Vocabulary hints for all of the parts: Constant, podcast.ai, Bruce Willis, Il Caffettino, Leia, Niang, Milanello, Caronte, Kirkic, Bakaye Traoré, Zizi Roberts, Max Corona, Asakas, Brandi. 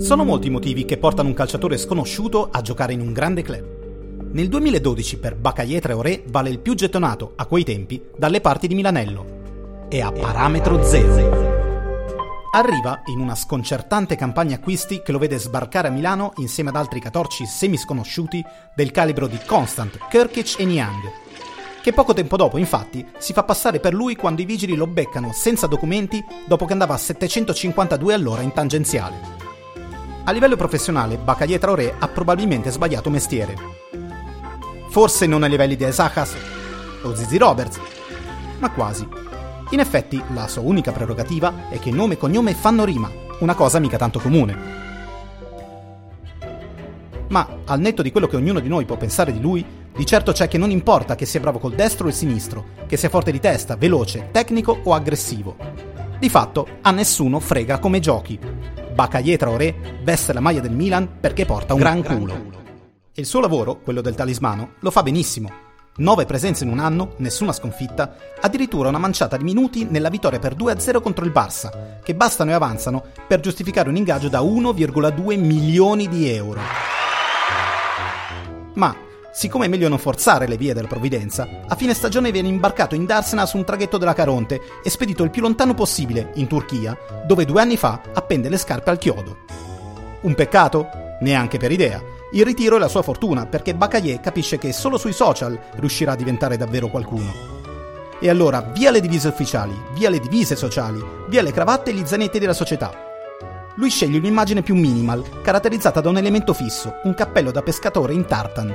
Sono molti i motivi che portano un calciatore sconosciuto a giocare in un grande club. Nel 2012 per Bakaye Traoré vale il più gettonato, a quei tempi, dalle parti di Milanello. È a parametro zero. Arriva in una sconcertante campagna acquisti che lo vede sbarcare a Milano insieme ad altri 14 semisconosciuti del calibro di Constant, Kirkic e Niang, che poco tempo dopo, infatti, si fa passare per lui quando i vigili lo beccano senza documenti dopo che andava a 752 all'ora in tangenziale. A livello professionale, Bakaye Traoré ha probabilmente sbagliato mestiere. Forse non ai livelli di Asakas o Zizi Roberts, ma quasi. In effetti, la sua unica prerogativa è che nome e cognome fanno rima, una cosa mica tanto comune. Ma, al netto di quello che ognuno di noi può pensare di lui, di certo c'è che non importa che sia bravo col destro o il sinistro, che sia forte di testa, veloce, tecnico o aggressivo. Di fatto, a nessuno frega come giochi. Bakaye Traoré veste la maglia del Milan perché porta un gran culo. E il suo lavoro, quello del talismano, lo fa benissimo. 9 presenze in un anno, nessuna sconfitta, addirittura una manciata di minuti nella vittoria per 2-0 contro il Barça, che bastano e avanzano per giustificare un ingaggio da 1,2 milioni di euro. Ma, siccome è meglio non forzare le vie della provvidenza, a fine stagione viene imbarcato in darsena su un traghetto della Caronte e spedito il più lontano possibile, in Turchia, dove 2 anni fa appende le scarpe al chiodo. Un peccato? Neanche per idea. Il ritiro è la sua fortuna, perché Bakaye capisce che solo sui social riuscirà a diventare davvero qualcuno. E allora via le divise ufficiali, via le divise sociali, via le cravatte e gli zanetti della società. Lui sceglie un'immagine più minimal, caratterizzata da un elemento fisso, un cappello da pescatore in tartan.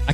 I